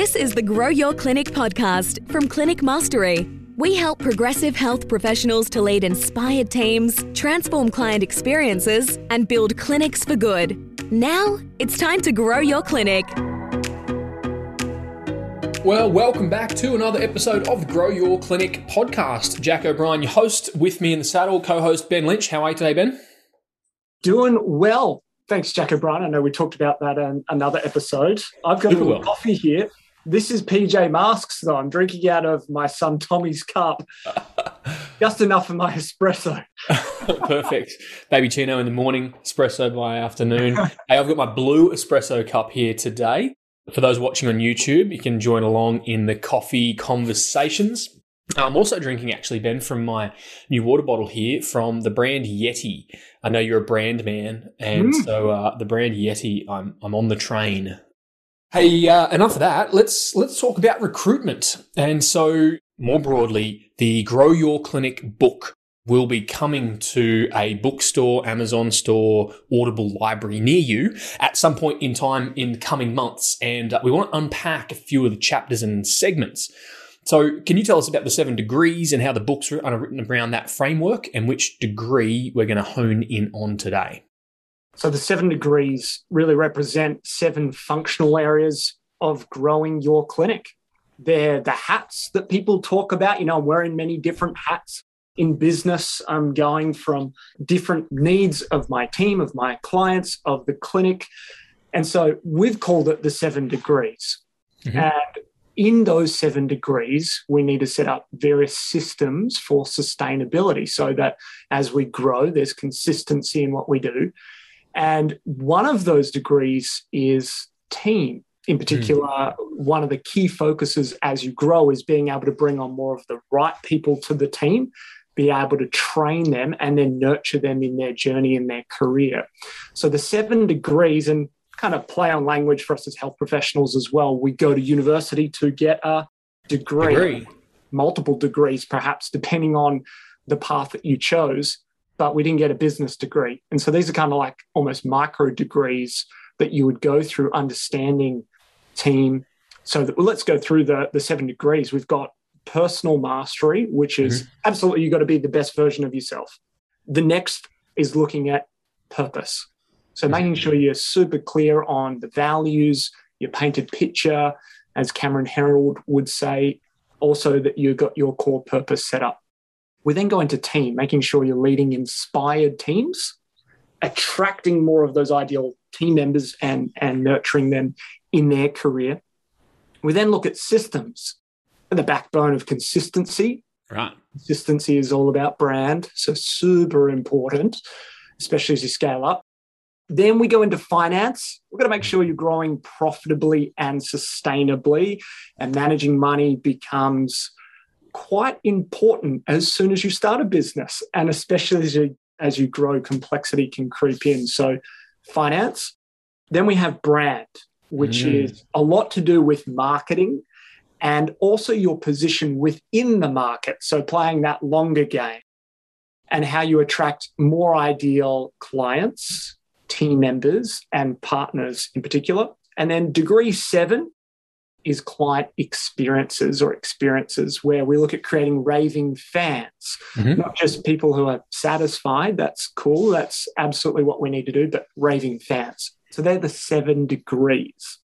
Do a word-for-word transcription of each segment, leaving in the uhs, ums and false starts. This is the Grow Your Clinic podcast from Clinic Mastery. We help progressive health professionals to lead inspired teams, transform client experiences, and build clinics for good. Now, it's time to grow your clinic. Well, welcome back to another episode of the Grow Your Clinic podcast. Jack O'Brien, your host, with me in the saddle, co-host Ben Lynch. How are you today, Ben? Doing well. Thanks, Jack O'Brien. I know we talked about that in another episode. I've got Super a little well. coffee here. This is P J Masks, though. I'm drinking out of my son Tommy's cup. Just enough for my espresso. Perfect. Baby Chino in the morning, espresso by afternoon. Hey, I've got my blue espresso cup here today. For those watching on YouTube, you can join along in the coffee conversations. I'm also drinking, actually, Ben, from my new water bottle here from the brand Yeti. I know you're a brand man, and mm. so uh, the brand Yeti, I'm I'm on the train. Hey, uh, enough of that. Let's let's talk about recruitment. And so, more broadly, the Grow Your Clinic book will be coming to a bookstore, Amazon store, Audible library near you at some point in time in the coming months. And uh, we want to unpack a few of the chapters and segments. So can you tell us about the seven degrees and how the books are written around that framework and which degree we're going to hone in on today? So the seven degrees really represent seven functional areas of growing your clinic. They're the hats that people talk about. You know, I'm wearing many different hats in business. I'm going from different needs of my team, of my clients, of the clinic. And so we've called it the seven degrees. Mm-hmm. And in those seven degrees, we need to set up various systems for sustainability so that as we grow, there's consistency in what we do. And one of those degrees is team. In particular, mm. one of the key focuses as you grow is being able to bring on more of the right people to the team, be able to train them and then nurture them in their journey and their career. So the seven degrees, and kind of play on language for us as health professionals as well. We go to university to get a degree, degree, multiple degrees perhaps, depending on the path that you chose, but we didn't get a business degree. And so these are kind of like almost micro degrees that you would go through understanding team. So that, well, let's go through the, the seven degrees. We've got personal mastery, which is mm-hmm. absolutely you've got to be the best version of yourself. The next is looking at purpose. So making sure you're super clear on the values, your painted picture, as Cameron Herold would say, also that you've got your core purpose set up. We then go into team, making sure you're leading inspired teams, attracting more of those ideal team members and, and nurturing them in their career. We then look at systems, the backbone of consistency. Right. Consistency is all about brand, so super important, especially as you scale up. Then we go into finance. We've got to make sure you're growing profitably and sustainably, and managing money becomes quite important as soon as you start a business, and especially as you, as you grow, complexity can creep in. So finance. Then we have brand, which mm. is a lot to do with marketing and also your position within the market, so playing that longer game and how you attract more ideal clients, team members and partners in particular. And then degree seven is client experiences or experiences where we look at creating raving fans, mm-hmm. not just people who are satisfied. That's cool. That's absolutely what we need to do, but raving fans. So they're the seven degrees.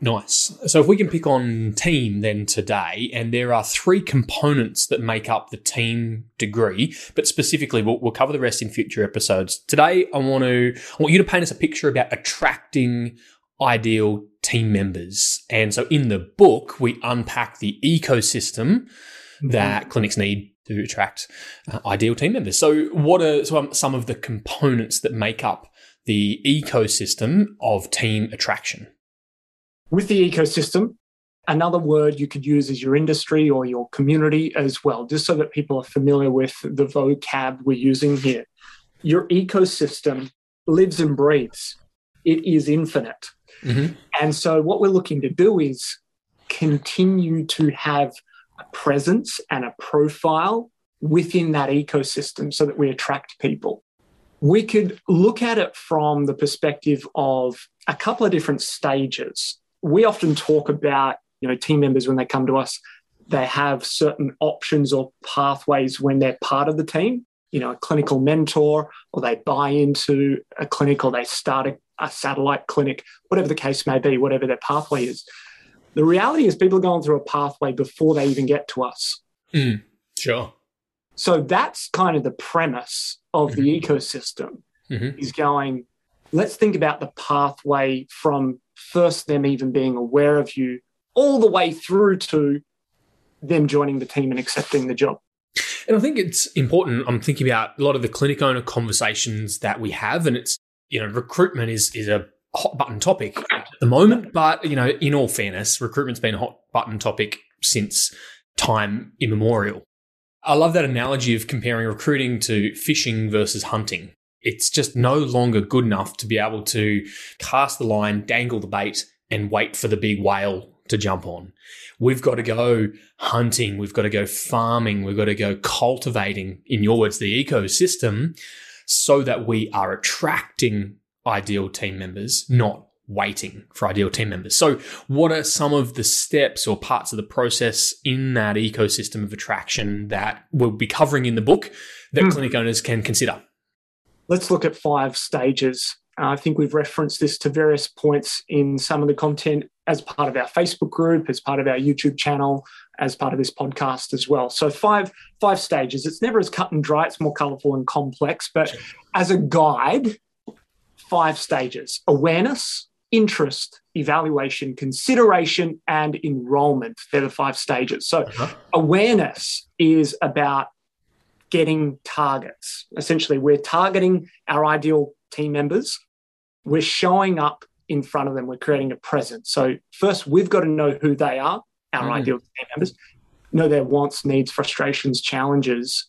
Nice. So if we can pick on team then today, and there are three components that make up the team degree, but specifically we'll, we'll cover the rest in future episodes. Today, I want to I want you to paint us a picture about attracting ideal team members. And so in the book, we unpack the ecosystem mm-hmm. that clinics need to attract uh, ideal team members. So what are some of the components that make up the ecosystem of team attraction? With the ecosystem, another word you could use is your industry or your community as well, just so that people are familiar with the vocab we're using here. Your ecosystem lives and breathes. It is infinite. Mm-hmm. And so what we're looking to do is continue to have a presence and a profile within that ecosystem so that we attract people. We could look at it from the perspective of a couple of different stages. We often talk about you know, team members, when they come to us, they have certain options or pathways when they're part of the team, you know, a clinical mentor, or they buy into a clinic, or they start a, a satellite clinic, whatever the case may be, whatever their pathway is. The reality is people are going through a pathway before they even get to us. Mm, sure. So that's kind of the premise of mm-hmm. the ecosystem mm-hmm. is going, let's think about the pathway from first them even being aware of you all the way through to them joining the team and accepting the job. And I think it's important. I'm thinking about a lot of the clinic owner conversations that we have, and it's, you know, recruitment is is a hot button topic at the moment. But, you know, in all fairness, recruitment's been a hot button topic since time immemorial. I love that analogy of comparing recruiting to fishing versus hunting. It's just no longer good enough to be able to cast the line, dangle the bait, and wait for the big whale to jump on. We've got to go hunting. We've got to go farming. We've got to go cultivating, in your words, the ecosystem, so that we are attracting ideal team members, not waiting for ideal team members. So what are some of the steps or parts of the process in that ecosystem of attraction that we'll be covering in the book that mm. clinic owners can consider? Let's look at five stages. Uh, I think we've referenced this to various points in some of the content as part of our Facebook group, as part of our YouTube channel, as part of this podcast as well. So five five stages. It's never as cut and dry. It's more colourful and complex. But as a guide, five stages: awareness, interest, evaluation, consideration, and enrolment. They're the five stages. So uh-huh. awareness is about getting targets. Essentially, we're targeting our ideal team members. We're showing up in front of them. We're creating a presence. So first, we've got to know who they are, our mm. ideal team members, know their wants, needs, frustrations, challenges,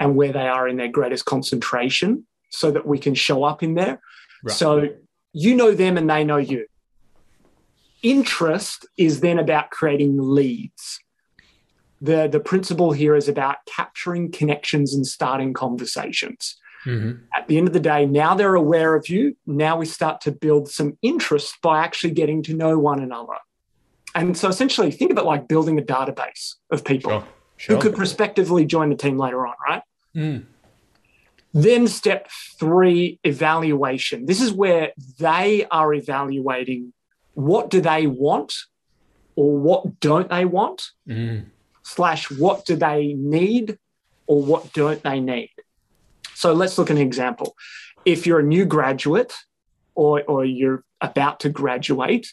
and where they are in their greatest concentration so that we can show up in there. Right. So you know them and they know you. Interest is then about creating leads. The, the principle here is about capturing connections and starting conversations. Mm-hmm. At the end of the day, now they're aware of you. Now we start to build some interest by actually getting to know one another. And so essentially, think of it like building a database of people sure. Sure. who could prospectively join the team later on, right? Mm. Then step three, evaluation. This is where they are evaluating what do they want or what don't they want. Mm. slash what do they need or what don't they need. So let's look at an example. If you're a new graduate or, or you're about to graduate,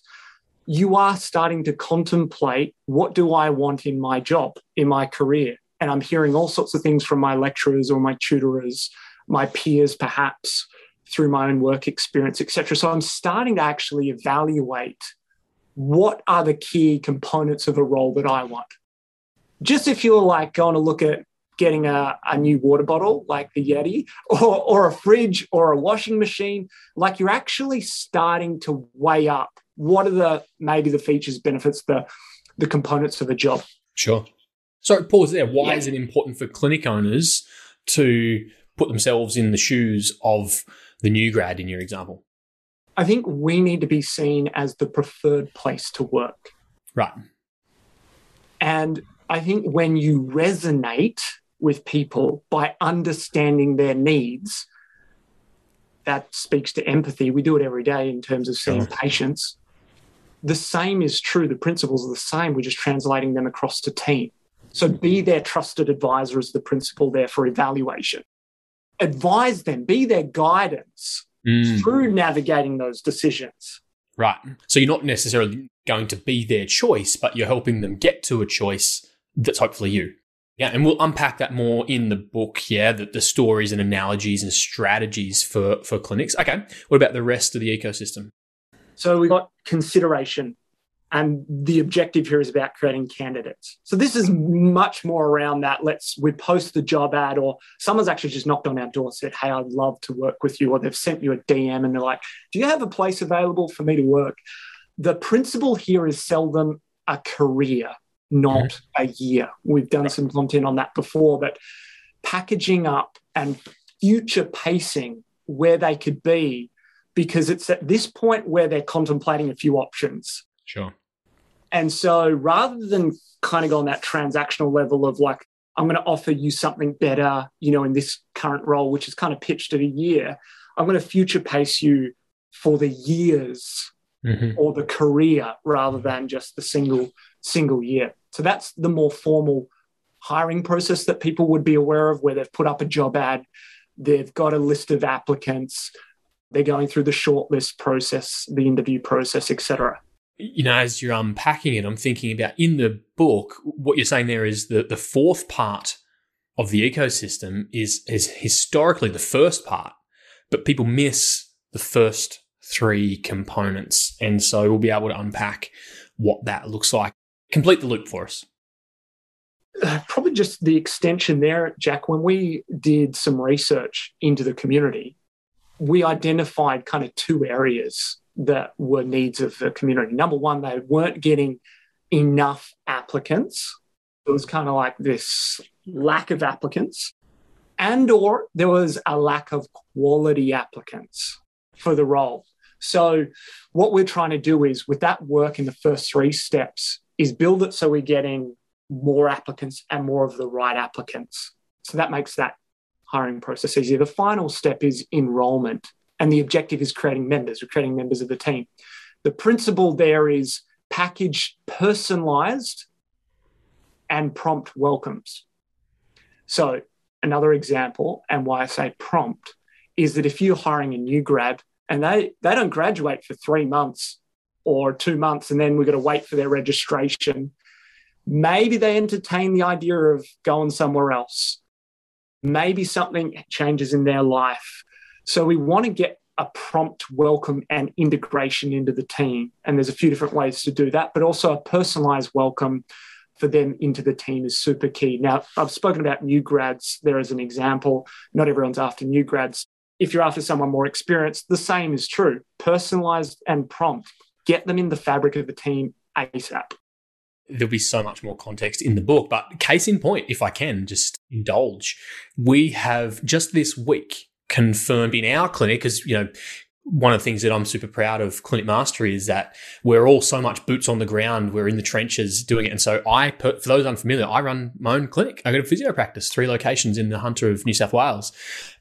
you are starting to contemplate, what do I want in my job, in my career? And I'm hearing all sorts of things from my lecturers or my tutorers, my peers perhaps, through my own work experience, et cetera. So I'm starting to actually evaluate what are the key components of a role that I want. Just if you're like going to look at getting a, a new water bottle like the Yeti or, or a fridge or a washing machine, like you're actually starting to weigh up what are the maybe the features, benefits, the, the components of a job. Sure. So pause there. Why yeah. is it important for clinic owners to put themselves in the shoes of the new grad in your example? I think we need to be seen as the preferred place to work. Right. And I think when you resonate with people by understanding their needs, that speaks to empathy. We do it every day in terms of seeing sure. patients. The same is true. The principles are the same. We're just translating them across to team. So be their trusted advisor is the principle there for evaluation. Advise them. Be their guidance mm. through navigating those decisions. Right. So you're not necessarily going to be their choice, but you're helping them get to a choice that's hopefully you. Yeah, and we'll unpack that more in the book, yeah, the, the stories and analogies and strategies for, for clinics. Okay, what about the rest of the ecosystem? So we've got consideration, and the objective here is about creating candidates. So this is much more around that. Let's we post the job ad, or someone's actually just knocked on our door and said, hey, I'd love to work with you, or they've sent you a D M and they're like, do you have a place available for me to work? The principle here is sell them a career, not mm-hmm. a year. We've done some content on that before, but packaging up and future pacing where they could be, because it's at this point where they're contemplating a few options. Sure. And so rather than kind of go on that transactional level of like, I'm going to offer you something better, you know, in this current role, which is kind of pitched at a year, I'm going to future pace you for the years mm-hmm. or the career rather than just the single, single year. So that's the more formal hiring process that people would be aware of, where they've put up a job ad, they've got a list of applicants, they're going through the shortlist process, the interview process, et cetera. You know, as you're unpacking it, I'm thinking about in the book, what you're saying there is the, the fourth part of the ecosystem is, is historically the first part, but people miss the first three components. And so we'll be able to unpack what that looks like. Complete the loop for us. Uh, probably just the extension there, Jack. When we did some research into the community, we identified kind of two areas that were needs of the community. Number one, they weren't getting enough applicants. It was kind of like this lack of applicants, and or there was a lack of quality applicants for the role. So what we're trying to do is with that work in the first three steps is build it so we're getting more applicants and more of the right applicants. So that makes that hiring process easier. The final step is enrollment. And the objective is creating members. We're creating members of the team. The principle there is package personalized and prompt welcomes. So another example, and why I say prompt, is that if you're hiring a new grad and they, they don't graduate for three months or two months and then we've got to wait for their registration, maybe they entertain the idea of going somewhere else. Maybe something changes in their life. So we want to get a prompt welcome and integration into the team. And there's a few different ways to do that, but also a personalized welcome for them into the team is super key. Now, I've spoken about new grads there as an example. Not everyone's after new grads. If you're after someone more experienced, the same is true. Personalized and prompt. Get them in the fabric of the team ASAP. There'll be so much more context in the book, but case in point, if I can just indulge, we have just this week confirmed in our clinic, because, you know, one of the things that I'm super proud of Clinic Mastery is that we're all so much boots on the ground. We're in the trenches doing it. And so I, for those unfamiliar, I run my own clinic. I go to physio practice, three locations in the Hunter of New South Wales.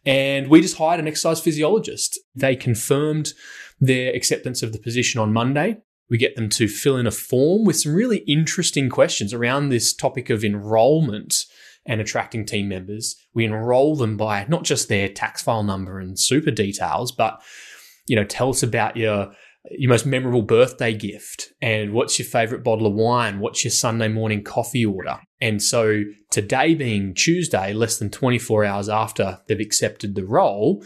And we just hired an exercise physiologist. They confirmed their acceptance of the position on Monday. We get them to fill in a form with some really interesting questions around this topic of enrollment and attracting team members. We enroll them by not just their tax file number and super details, but, you know, tell us about your your most memorable birthday gift and what's your favorite bottle of wine, what's your Sunday morning coffee order. And so today being Tuesday, less than twenty-four hours after they've accepted the role,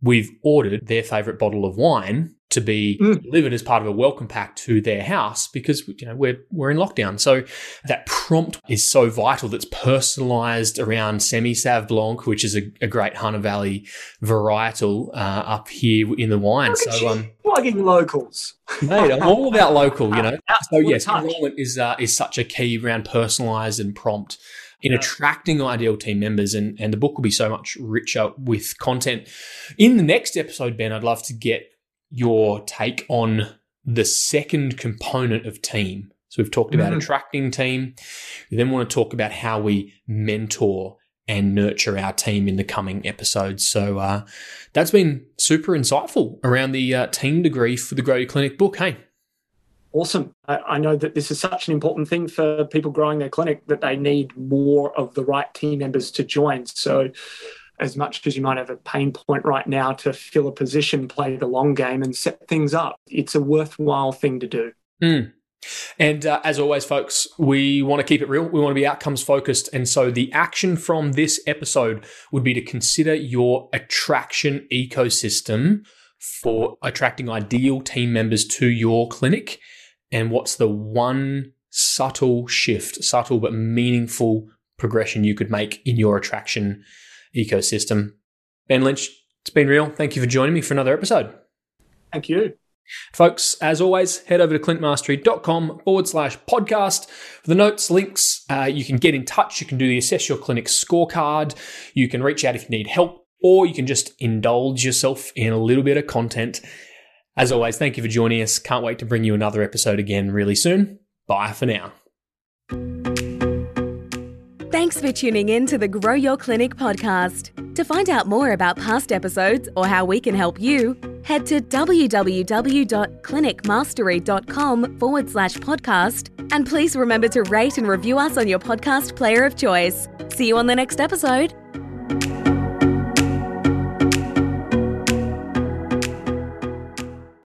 we've ordered their favorite bottle of wine to be mm. delivered as part of a welcome pack to their house because, you know, we're we're in lockdown. So that prompt is so vital. That's personalized around Semi Sauv Blanc, which is a, a great Hunter Valley varietal uh, up here in the wine. Look, so um, plugging locals, mate. I'm all about local, you know. So yes, enrollment is uh, is such a key around personalized and prompt in attracting ideal team members, and and the book will be so much richer with content. In the next episode, Ben, I'd love to get your take on the second component of team. So we've talked about mm-hmm. attracting team. We then want to talk about how we mentor and nurture our team in the coming episodes. So uh, that's been super insightful around the uh, team degree for the Grow Your Clinic book. Hey, awesome. I, I know that this is such an important thing for people growing their clinic, that they need more of the right team members to join. So as much as you might have a pain point right now to fill a position, play the long game and set things up, it's a worthwhile thing to do. Mm. And uh, as always, folks, we want to keep it real. We want to be outcomes focused. And so the action from this episode would be to consider your attraction ecosystem for attracting ideal team members to your clinic. And what's the one subtle shift, subtle but meaningful progression you could make in your attraction ecosystem. Ben Lynch, it's been real. Thank you for joining me for another episode. Thank you. Folks, as always, head over to clinicmastery.com forward slash podcast for the notes, links. Uh, you can get in touch. You can do the Assess Your Clinic scorecard. You can reach out if you need help, or you can just indulge yourself in a little bit of content. As always, thank you for joining us. Can't wait to bring you another episode again really soon. Bye for now. Thanks for tuning in to the Grow Your Clinic podcast. To find out more about past episodes or how we can help you, head to www.clinicmastery.com forward slash podcast. And please remember to rate and review us on your podcast player of choice. See you on the next episode.